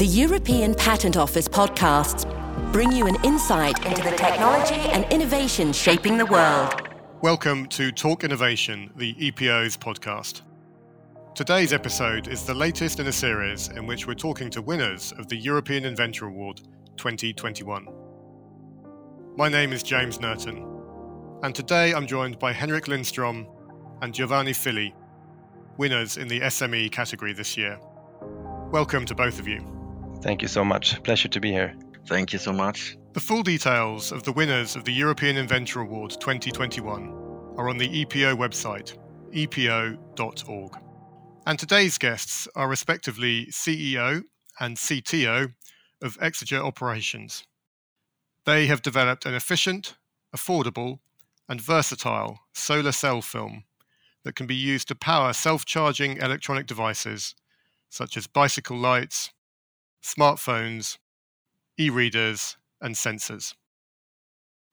The European Patent Office podcasts bring you an insight into the technology and innovation shaping the world. Welcome to Talk Innovation, the EPO's podcast. Today's episode is the latest in a series in which we're talking to winners of the European Inventor Award 2021. My name is James Norton, and today I'm joined by Henrik Lindstrom and Giovanni Fili, winners in the SME category this year. Welcome to both of you. Thank you so much. Pleasure to be here. Thank you so much. The full details of the winners of the European Inventor Award 2021 are on the EPO website, epo.org. And today's guests are respectively CEO and CTO of Exeger Operations. They have developed an efficient, affordable, and versatile solar cell film that can be used to power self-charging electronic devices such as bicycle lights, smartphones, e-readers, and sensors.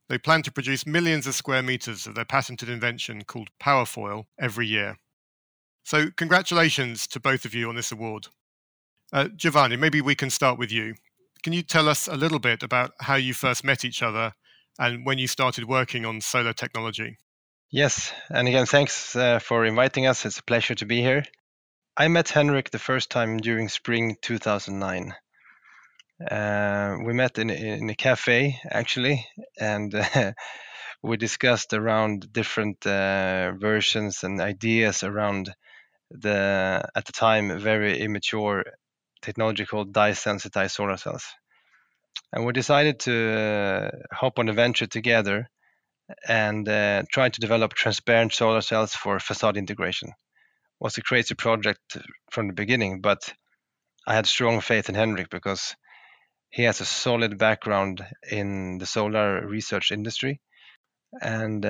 They plan to produce millions of square meters of their patented invention called Powerfoil every year. So congratulations to both of you on this award. Giovanni, maybe we can start with you. Can you tell us a little bit about how you first met each other and when you started working on solar technology? Yes, and again, thanks for inviting us. It's a pleasure to be here. I met Henrik the first time during spring 2009. We met in a cafe, actually, and we discussed around different versions and ideas around the, at the time, very immature technology called dye-sensitized solar cells. And we decided to hop on a venture together and try to develop transparent solar cells for facade integration. Was a crazy project from the beginning, but I had strong faith in Henrik because he has a solid background in the solar research industry. And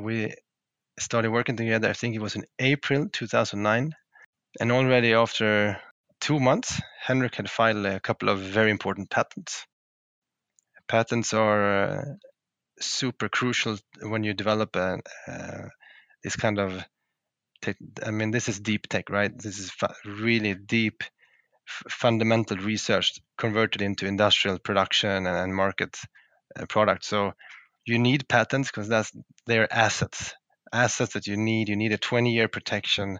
we started working together, I think it was in April 2009. And already after 2 months, Henrik had filed a couple of very important patents. Patents are super crucial when you develop this kind of tech. I mean, this is deep tech, right? This is really deep, fundamental research converted into industrial production and market products. So you need patents because they're assets that you need. You need a 20-year protection.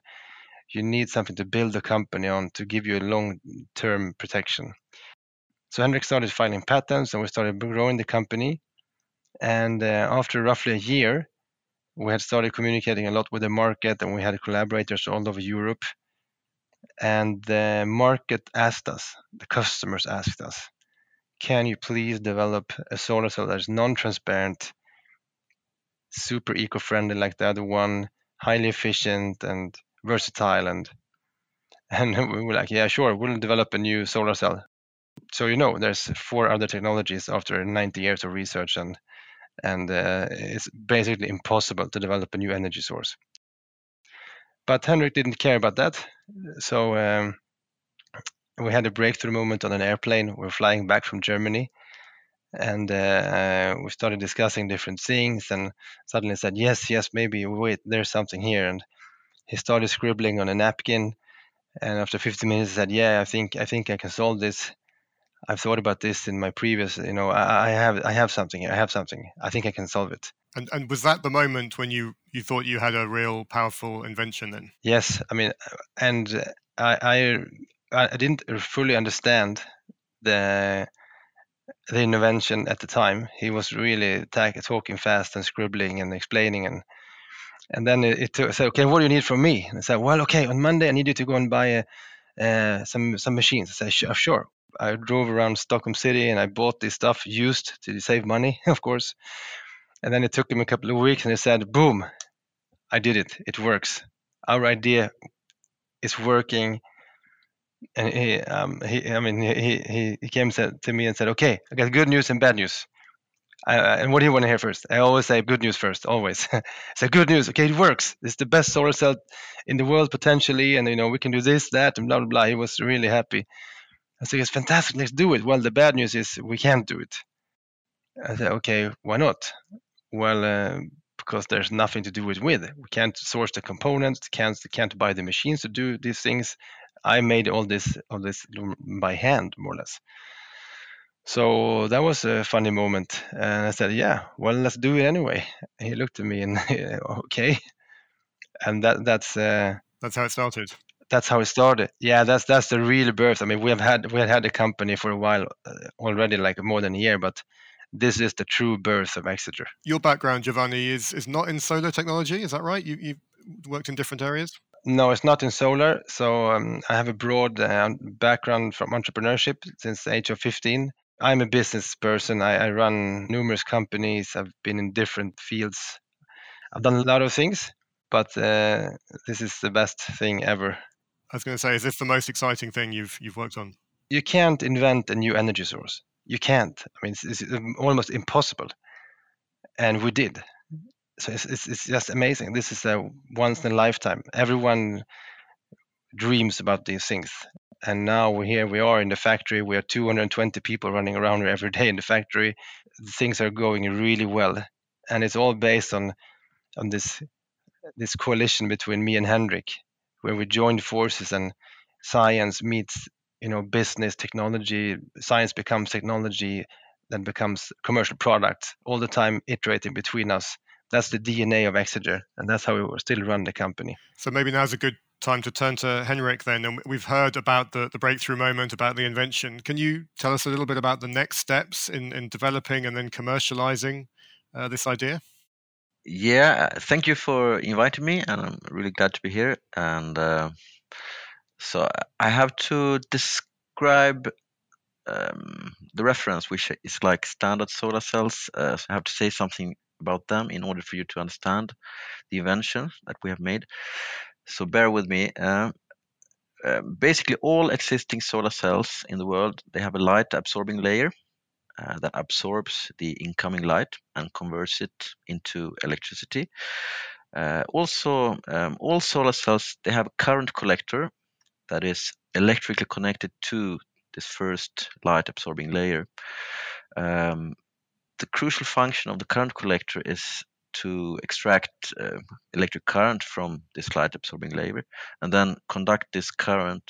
You need something to build a company on to give you a long-term protection. So Henrik started filing patents and we started growing the company. And after roughly a year, we had started communicating a lot with the market, and we had collaborators all over Europe. And the market asked us, the customers asked us, can you please develop a solar cell that is non-transparent, super eco-friendly like the other one, highly efficient and versatile? And we were like, yeah, sure, we'll develop a new solar cell. So, you know, there's 4 other technologies after 90 years of research, and it's basically impossible to develop a new energy source. But Henrik didn't care about that. So we had a breakthrough moment on an airplane. We were flying back from Germany, and we started discussing different things, and suddenly said, yes, maybe, wait, there's something here. And he started scribbling on a napkin, and after 15 minutes he said, yeah, I think I can solve this. I've thought about this in my previous, you know, I have something here. I have something. I think I can solve it. And was that the moment when you thought you had a real powerful invention then? Yes. I mean, and I didn't fully understand the invention at the time. He was really talking fast and scribbling and explaining. And then it said, okay, what do you need from me? And I said, well, okay, on Monday I need you to go and buy some machines. I said, sure. I drove around Stockholm City and I bought this stuff used to save money, of course. And then it took him a couple of weeks and he said, boom, I did it. It works. Our idea is working. And he came to me and said, okay, I got good news and bad news. And what do you want to hear first? I always say good news first, always. So good news, okay, it works. It's the best solar cell in the world potentially. And, you know, we can do this, that, and blah, blah, blah. He was really happy. I said, it's fantastic, let's do it. Well, the bad news is we can't do it. I said, okay, why not? Well, because there's nothing to do it with. We can't source the components, can't buy the machines to do these things. I made all this loom by hand, more or less. So that was a funny moment, and I said, "Yeah, well, let's do it anyway." He looked at me and, "Okay," and that's how it started. That's how it started. Yeah, that's the real birth. I mean, we had a company for a while already, like more than a year, but this is the true birth of Exeger. Your background, Giovanni, is not in solar technology, is that right? You've worked in different areas. No, it's not in solar. So I have a broad background from entrepreneurship since the age of 15. I'm a business person. I run numerous companies. I've been in different fields. I've done a lot of things, but this is the best thing ever. I was going to say, is this the most exciting thing you've worked on? You can't invent a new energy source. You can't. I mean, it's almost impossible. And we did. So it's just amazing. This is a once in a lifetime. Everyone dreams about these things. And now here we are in the factory. We are 220 people running around every day in the factory. Things are going really well. And it's all based on this coalition between me and Henrik, where we joined forces and science meets, business, technology. Science becomes technology, then becomes commercial products, all the time iterating between us. That's the DNA of Exeger, and that's how we still run the company. So maybe now's a good time to turn to Henrik then. And we've heard about the breakthrough moment, about the invention. Can you tell us a little bit about the next steps in developing and then commercializing this idea? Yeah, thank you for inviting me, and I'm really glad to be here. And so I have to describe the reference, which is like standard solar cells. So I have to say something about them in order for you to understand the invention that we have made. So bear with me. Basically, all existing solar cells in the world, they have a light-absorbing layer that absorbs the incoming light and converts it into electricity. All solar cells, they have a current collector that is electrically connected to this first light-absorbing layer. The crucial function of the current collector is to extract electric current from this light-absorbing layer and then conduct this current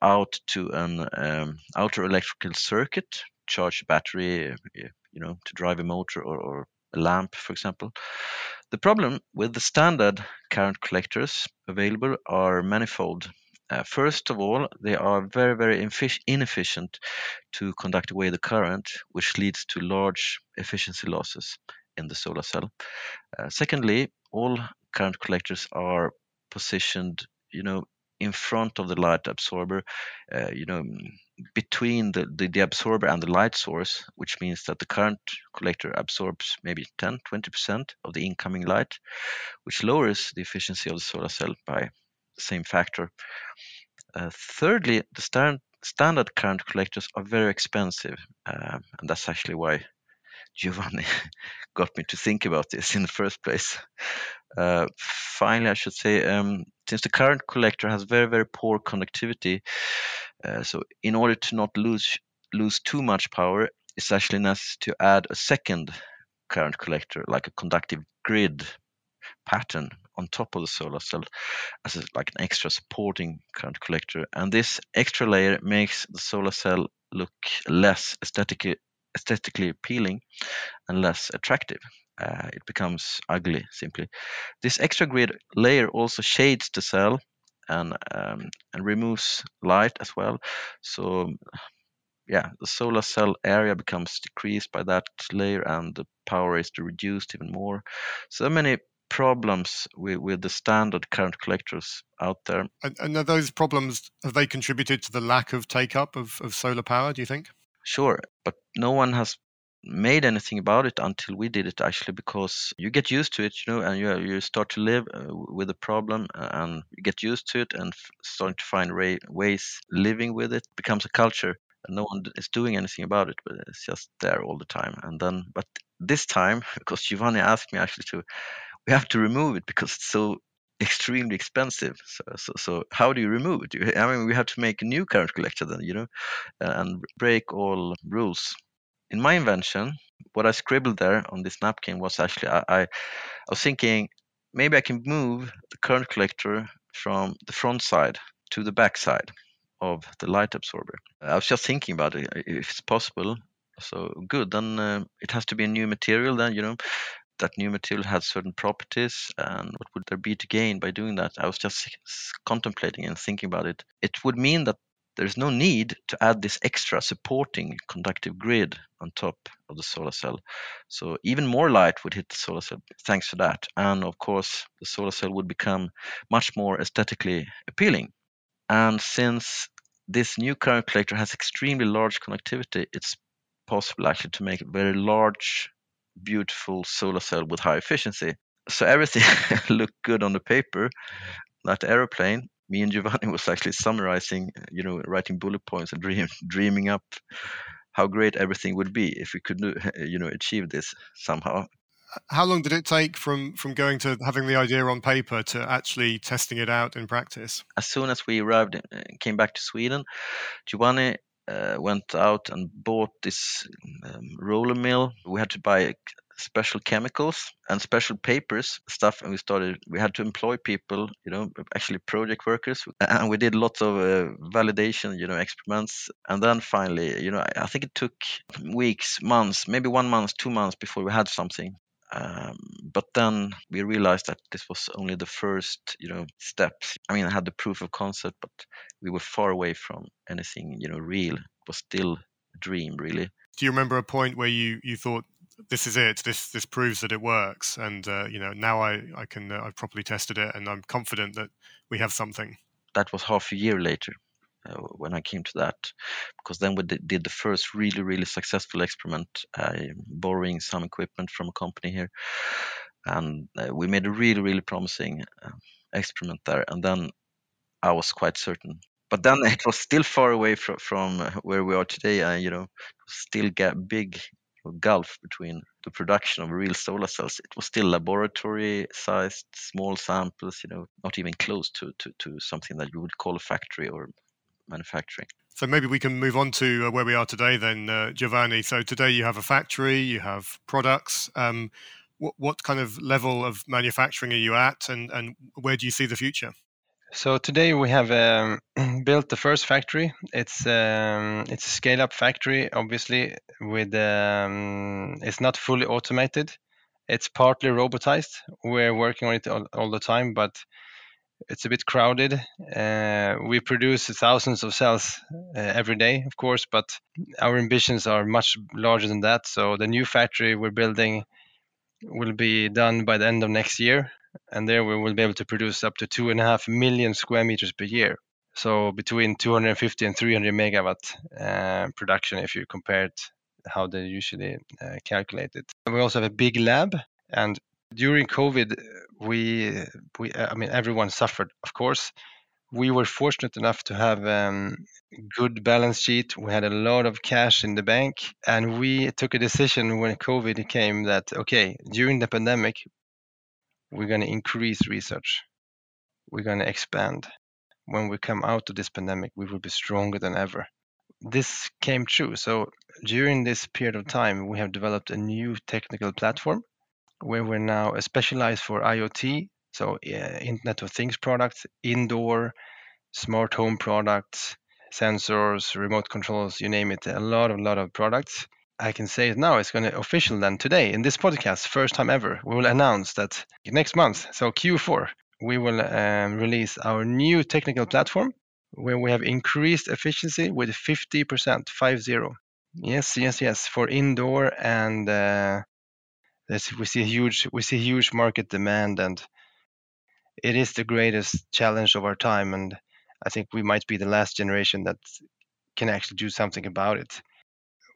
out to an outer electrical circuit, charge a battery, to drive a motor or a lamp, for example. The problem with the standard current collectors available are manifold. First of all, they are very, very inefficient to conduct away the current, which leads to large efficiency losses in the solar cell. Secondly, all current collectors are positioned, in front of the light absorber, between the absorber and the light source, which means that the current collector absorbs maybe 10, 20% of the incoming light, which lowers the efficiency of the solar cell by same factor. Thirdly, the standard current collectors are very expensive, and that's actually why Giovanni got me to think about this in the first place. Finally, I should say, since the current collector has very, very poor conductivity, so in order to not lose too much power, it's actually necessary to add a second current collector, like a conductive grid pattern on top of the solar cell as like an extra supporting current collector. And this extra layer makes the solar cell look less aesthetically appealing and less attractive. It becomes ugly, simply. This extra grid layer also shades the cell and removes light as well. So yeah, the solar cell area becomes decreased by that layer and the power is reduced even more. So many problems with the standard current collectors out there. And are those problems, have they contributed to the lack of take-up of solar power, do you think? Sure, but no one has made anything about it until we did it, actually, because you get used to it, and you start to live with the problem, and you get used to it and starting to find ways living with it. It becomes a culture, and no one is doing anything about it, but it's just there all the time. But this time, because Giovanni asked me actually we have to remove it because it's so extremely expensive. So how do you remove it? I mean, we have to make a new current collector then, and break all rules. In my invention, what I scribbled there on this napkin was actually, I was thinking maybe I can move the current collector from the front side to the backside of the light absorber. I was just thinking about it, if it's possible. So good, then it has to be a new material then, you know. That new material has certain properties, and what would there be to gain by doing that? I was just contemplating and thinking about it. It would mean that there's no need to add this extra supporting conductive grid on top of the solar cell. So even more light would hit the solar cell thanks to that. And of course, the solar cell would become much more aesthetically appealing. And since this new current collector has extremely large conductivity, it's possible actually to make very large, beautiful solar cell with high efficiency. So everything looked good on the paper. That aeroplane, me and Giovanni was actually summarizing, you know, writing bullet points and dreaming up how great everything would be if we could, you know, achieve this somehow. How long did it take from going to having the idea on paper to actually testing it out in practice? As soon as we arrived and came back to Sweden, Giovanni went out and bought this roller mill. We had to buy special chemicals and special papers stuff, and we had to employ people, you know, actually project workers, and we did lots of validation, you know, experiments. And then finally, you know, I think it took weeks, months, maybe 1 month, 2 months before we had something. But then we realized that this was only the first, you know, steps. I mean, I had the proof of concept, but we were far away from anything, you know, real. It was still a dream, really. Do you remember a point where you thought, this is it, this proves that it works, and, you know, now I can, I've properly tested it, and I'm confident that we have something? That was half a year later when I came to that, because then we did the first really, really successful experiment, borrowing some equipment from a company here. And we made a really, really promising experiment there. And then I was quite certain. But then it was still far away from where we are today. You know, still got big gulf between the production of real solar cells. It was still laboratory-sized, small samples, you know, not even close to something that you would call a factory or manufacturing. So maybe we can move on to where we are today then, Giovanni. So today you have a factory, you have products. What kind of level of manufacturing are you at, and where do you see the future? So today we have built the first factory. It's a scale-up factory, obviously. With it's not fully automated. It's partly robotized. We're working on it all the time, but it's a bit crowded. We produce thousands of cells every day, of course, but our ambitions are much larger than that. So the new factory we're building will be done by the end of next year. And there we will be able to produce up to 2.5 million square meters per year. So between 250 and 300 megawatt production, if you compare it how they usually calculate it. We also have a big lab, and during COVID, I mean, everyone suffered, of course. We were fortunate enough to have good balance sheet. We had a lot of cash in the bank, and we took a decision when COVID came that, okay, during the pandemic, we're going to increase research. We're going to expand. When we come out of this pandemic, we will be stronger than ever. This came true. So during this period of time, we have developed a new technical platform where we're now specialized for IoT, so Internet of Things products, indoor, smart home products, sensors, remote controls, you name it, a lot of products. I can say it now, it's going to official then today in this podcast, first time ever, we will announce that next month, so Q4, we will release our new technical platform where we have increased efficiency with 50%, 5-0. Yes, for indoor, and we see huge market demand, and it is the greatest challenge of our time, and I think we might be the last generation that can actually do something about it.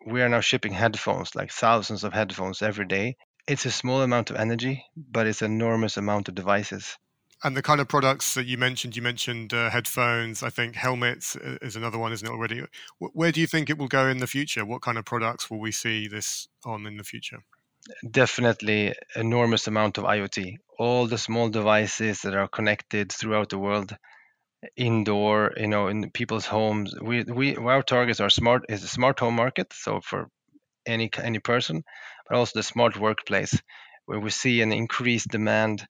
We are now shipping headphones, like thousands of headphones every day. It's a small amount of energy, but it's an enormous amount of devices. And the kind of products that you mentioned headphones, I think helmets is another one, isn't it, already? Where do you think it will go in the future? What kind of products will we see this on in the future? Definitely enormous amount of IoT. All the small devices that are connected throughout the world, indoor, you know, in people's homes. Our targets are the smart home market, so for any person, but also the smart workplace, where we see an increased demand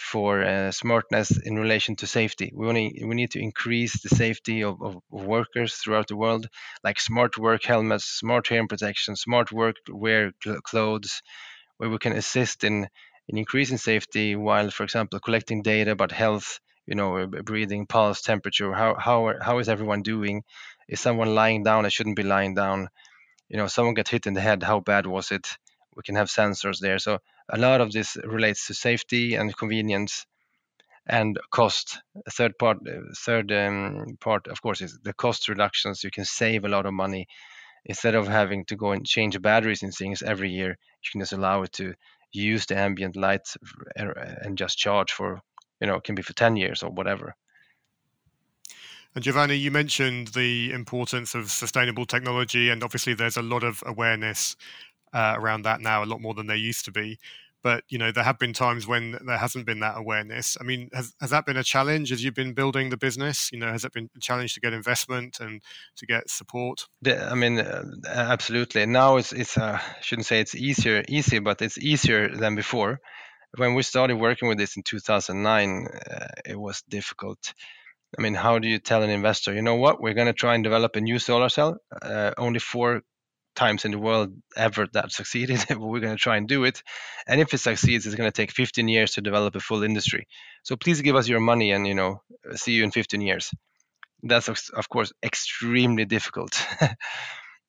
smartness in relation to safety. We need to increase the safety of workers throughout the world, like smart work helmets, smart hearing protection, smart workwear clothes, where we can assist in increasing safety while, for example, collecting data about health, breathing, pulse, temperature. How is everyone doing? Is someone lying down? I shouldn't be lying down. Someone got hit in the head. How bad was it? We can have sensors there. So a lot of this relates to safety and convenience and cost. A third part, of course, is the cost reductions. You can save a lot of money. Instead of having to go and change batteries in things every year, you can just allow it to use the ambient light and just charge for, it can be for 10 years or whatever. And Giovanni, you mentioned the importance of sustainable technology, and obviously there's a lot of awareness around that now, a lot more than there used to be. But, there have been times when there hasn't been that awareness. I mean, has that been a challenge as you've been building the business? Has it been a challenge to get investment and to get support? Absolutely. Now it's I shouldn't say it's easy, but it's easier than before. When we started working with this in 2009, it was difficult. I mean, how do you tell an investor, you know what, we're going to try and develop a new solar cell? Only 4 times in the world ever that succeeded. We're going to try and do it, and if it succeeds, it's going to take 15 years to develop a full industry, so please give us your money and see you in 15 years. That's of course extremely difficult.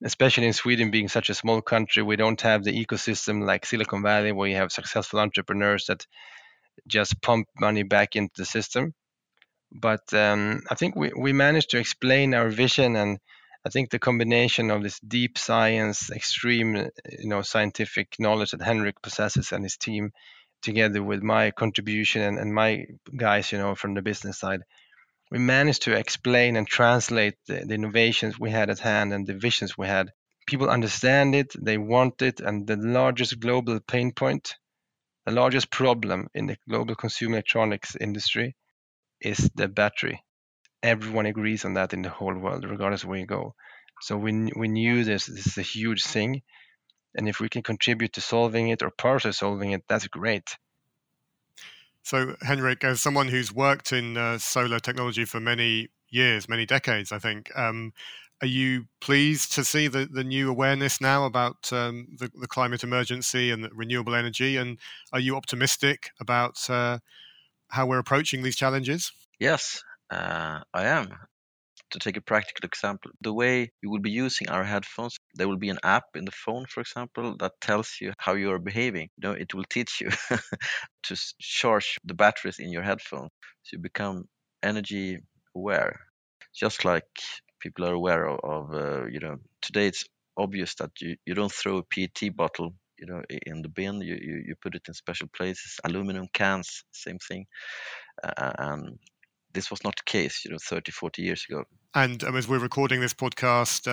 Especially in Sweden, being such a small country, we don't have the ecosystem like Silicon Valley, where you have successful entrepreneurs that just pump money back into the system. But I think we managed to explain our vision, and I think the combination of this deep science, extreme, scientific knowledge that Henrik possesses and his team, together with my contribution and my guys, from the business side, we managed to explain and translate the innovations we had at hand and the visions we had. People understand it, they want it, and the largest global pain point, the largest problem in the global consumer electronics industry is the battery. Everyone agrees on that in the whole world, regardless of where you go. So we knew this is a huge thing, and if we can contribute to solving it or part of solving it, that's great. So Henrik, as someone who's worked in solar technology for many years, many decades, I think, are you pleased to see the new awareness now about the climate emergency and the renewable energy? And are you optimistic about how we're approaching these challenges? Yes. I am. To take a practical example, the way you will be using our headphones, there will be an app in the phone, for example, that tells you how you are behaving. It will teach you to charge the batteries in your headphones, so you become energy aware. Just like people are aware of today it's obvious that you don't throw a PET bottle, in the bin, you put it in special places. Aluminum cans, same thing. And this was not the case, 30, 40 years ago. And as we're recording this podcast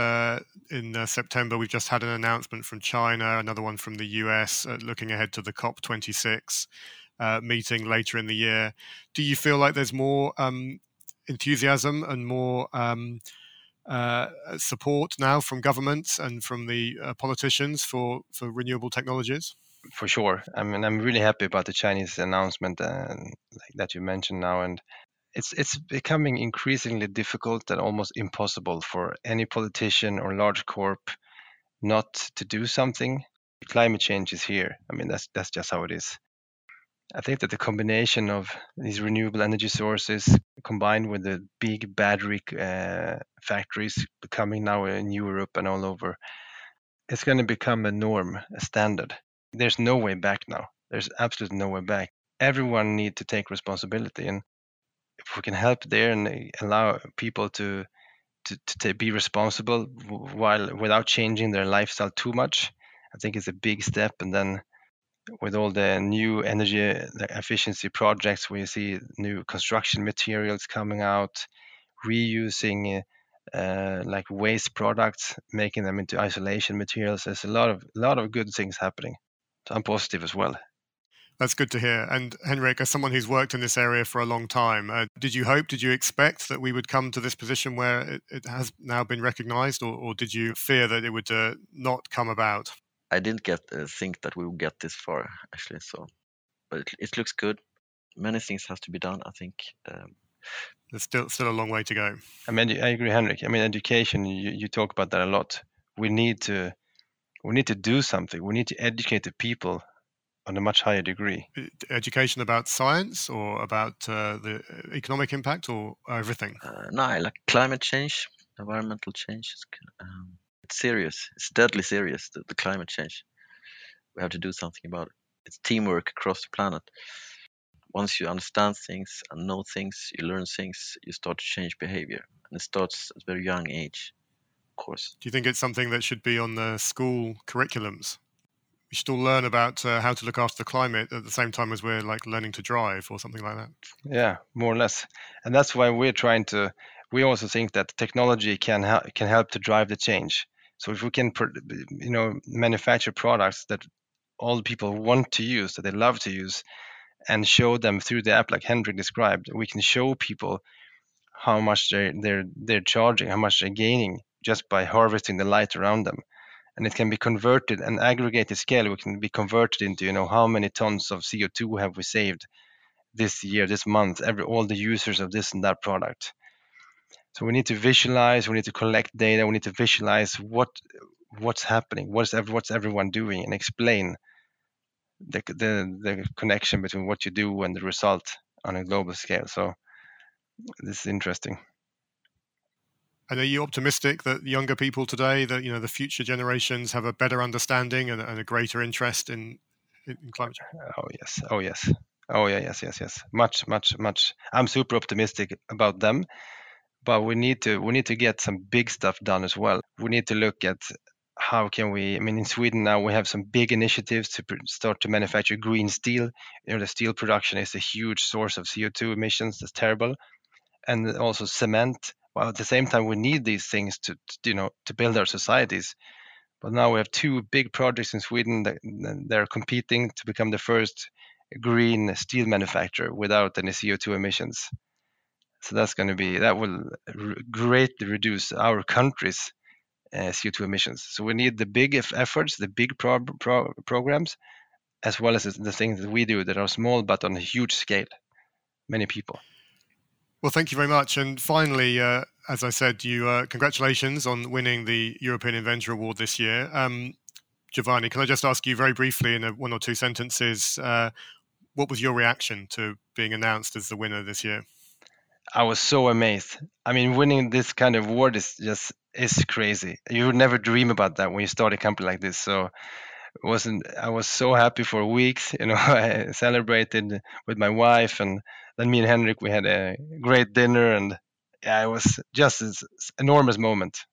in September, we've just had an announcement from China, another one from the US, looking ahead to the COP26 meeting later in the year. Do you feel like there's more enthusiasm and more support now from governments and from the politicians for renewable technologies? For sure. I mean, I'm really happy about the Chinese announcement that you mentioned now, and it's becoming increasingly difficult and almost impossible for any politician or large corp not to do something. Climate change is here. I mean, that's just how it is. I think that the combination of these renewable energy sources combined with the big battery factories becoming now in Europe and all over, it's going to become a norm, a standard. There's no way back now. There's absolutely no way back. Everyone needs to take responsibility, and if we can help there and allow people to be responsible without changing their lifestyle too much, I think it's a big step. And then with all the new energy efficiency projects, we see new construction materials coming out, reusing like waste products, making them into isolation materials. There's a lot of good things happening. So I'm positive as well. That's good to hear. And Henrik, as someone who's worked in this area for a long time, did you expect that we would come to this position where it has now been recognized, or did you fear that it would not come about? I didn't think that we would get this far, actually. So, but it looks good. many things have to be done, I think. There's still a long way to go. I mean, I agree, Henrik. I mean, education, you talk about that a lot. We need to do something. We need to educate the people on a much higher degree. Education about science or about the economic impact or everything? No, like climate change, environmental change. It's serious. It's deadly serious, the climate change. We have to do something about it. It's teamwork across the planet. Once you understand things and know things, you learn things, you start to change behavior. And it starts at a very young age, of course. Do you think it's something that should be on the school curriculums? We should all learn about how to look after the climate at the same time as we're like learning to drive or something like that. Yeah, more or less. And that's why we also think that technology can help to drive the change. So if we can, manufacture products that all people want to use, that they love to use, and show them through the app, like Henrik described, we can show people how much they're charging, how much they're gaining just by harvesting the light around them. And it can be converted, an aggregated scale, we can be converted into, how many tons of CO2 have we saved this year, this month, all the users of this and that product. So we need to visualize, we need to collect data, we need to visualize what's happening, what's everyone doing, and explain the connection between what you do and the result on a global scale. So this is interesting. And are you optimistic that younger people today, that the future generations, have a better understanding and a greater interest in climate change? Oh yes. Oh yeah, yes. Much. I'm super optimistic about them, but we need to get some big stuff done as well. We need to look at how can we? I mean, in Sweden now we have some big initiatives to start to manufacture green steel. The steel production is a huge source of CO2 emissions. That's terrible, and also cement. Well, at the same time, we need these things to build our societies. But now we have two big projects in Sweden that they're competing to become the first green steel manufacturer without any CO2 emissions. So that will greatly reduce our country's CO2 emissions. So we need the big efforts, the big programs, as well as the things that we do that are small but on a huge scale, many people. Well, thank you very much. And finally, as I said, congratulations on winning the European Inventor Award this year. Giovanni, can I just ask you very briefly in one or two sentences, what was your reaction to being announced as the winner this year? I was so amazed. I mean, winning this kind of award is crazy. You would never dream about that when you start a company like this. So I was so happy for weeks. I celebrated with my wife, and then me and Henrik, we had a great dinner, and it was just an enormous moment.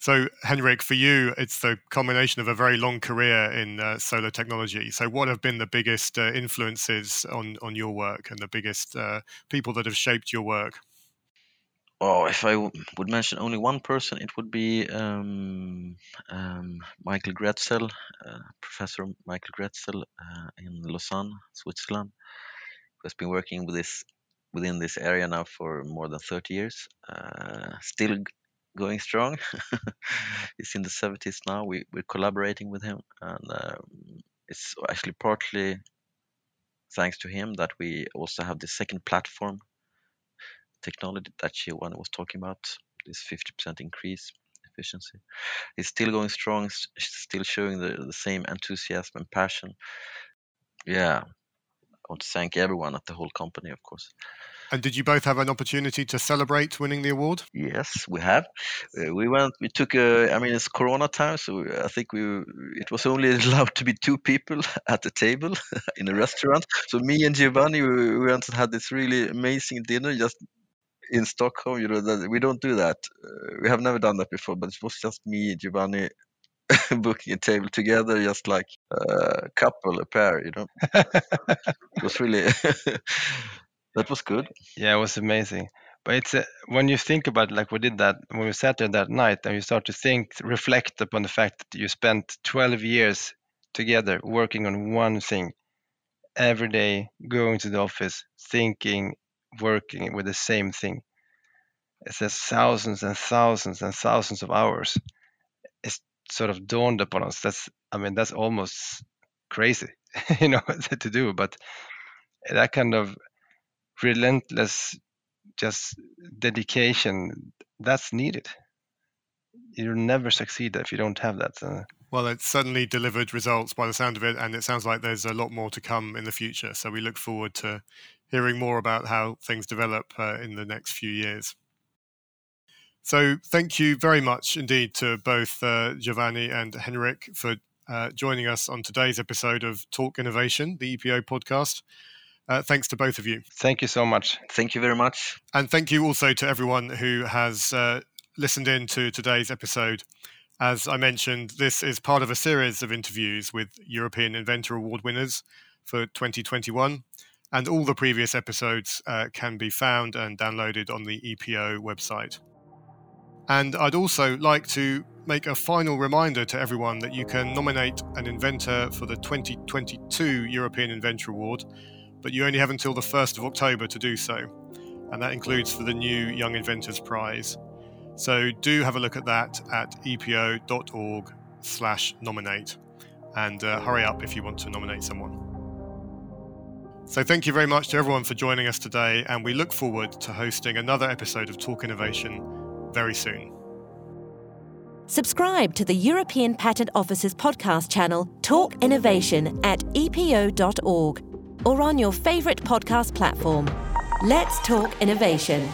So Henrik, for you, it's the culmination of a very long career in solar technology. So what have been the biggest influences on your work and the biggest people that have shaped your work? Oh, if I would mention only one person, it would be Michael Gretzel, Professor Michael Gretzel in Lausanne, Switzerland, who has been working within this area now for more than 30 years, still going strong. He's in the 70s now. We're collaborating with him, and it's actually partly thanks to him that we also have the second platform technology that Giovanni was talking about, this 50% increase efficiency. It's still going strong, still showing the same enthusiasm and passion. Yeah, I want to thank everyone at the whole company, of course. And did you both have an opportunity to celebrate winning the award? Yes, we have. It's Corona time, so I think it was only allowed to be two people at the table in a restaurant. So me and Giovanni, we went and had this really amazing dinner just in Stockholm. We don't do that. We have never done that before, but it was just me, Giovanni, booking a table together, just like a couple, a pair. It was really that was good. Yeah, it was amazing. But it's when you think about we did that when we sat there that night, and you start to reflect upon the fact that you spent 12 years together working on one thing every day, going to the office, thinking, working with the same thing. It says thousands and thousands and thousands of hours. It's sort of dawned upon us. That's almost crazy, to do, but that kind of relentless just dedication, that's needed. You'll never succeed if you don't have that. Well, it's certainly delivered results by the sound of it, and it sounds like there's a lot more to come in the future. So we look forward to hearing more about how things develop in the next few years. So thank you very much indeed to both Giovanni and Henrik for joining us on today's episode of Talk Innovation, the EPO podcast. Thanks to both of you. Thank you so much. Thank you very much. And thank you also to everyone who has listened in to today's episode. As I mentioned, this is part of a series of interviews with European Inventor Award winners for 2021. And all the previous episodes can be found and downloaded on the EPO website. And I'd also like to make a final reminder to everyone that you can nominate an inventor for the 2022 European Inventor Award, but you only have until the 1st of October to do so. And that includes for the new Young Inventors Prize. So do have a look at that at epo.org/nominate. And hurry up if you want to nominate someone. So thank you very much to everyone for joining us today, and we look forward to hosting another episode of Talk Innovation very soon. Subscribe to the European Patent Office's podcast channel, Talk Innovation, at epo.org or on your favourite podcast platform. Let's Talk Innovation.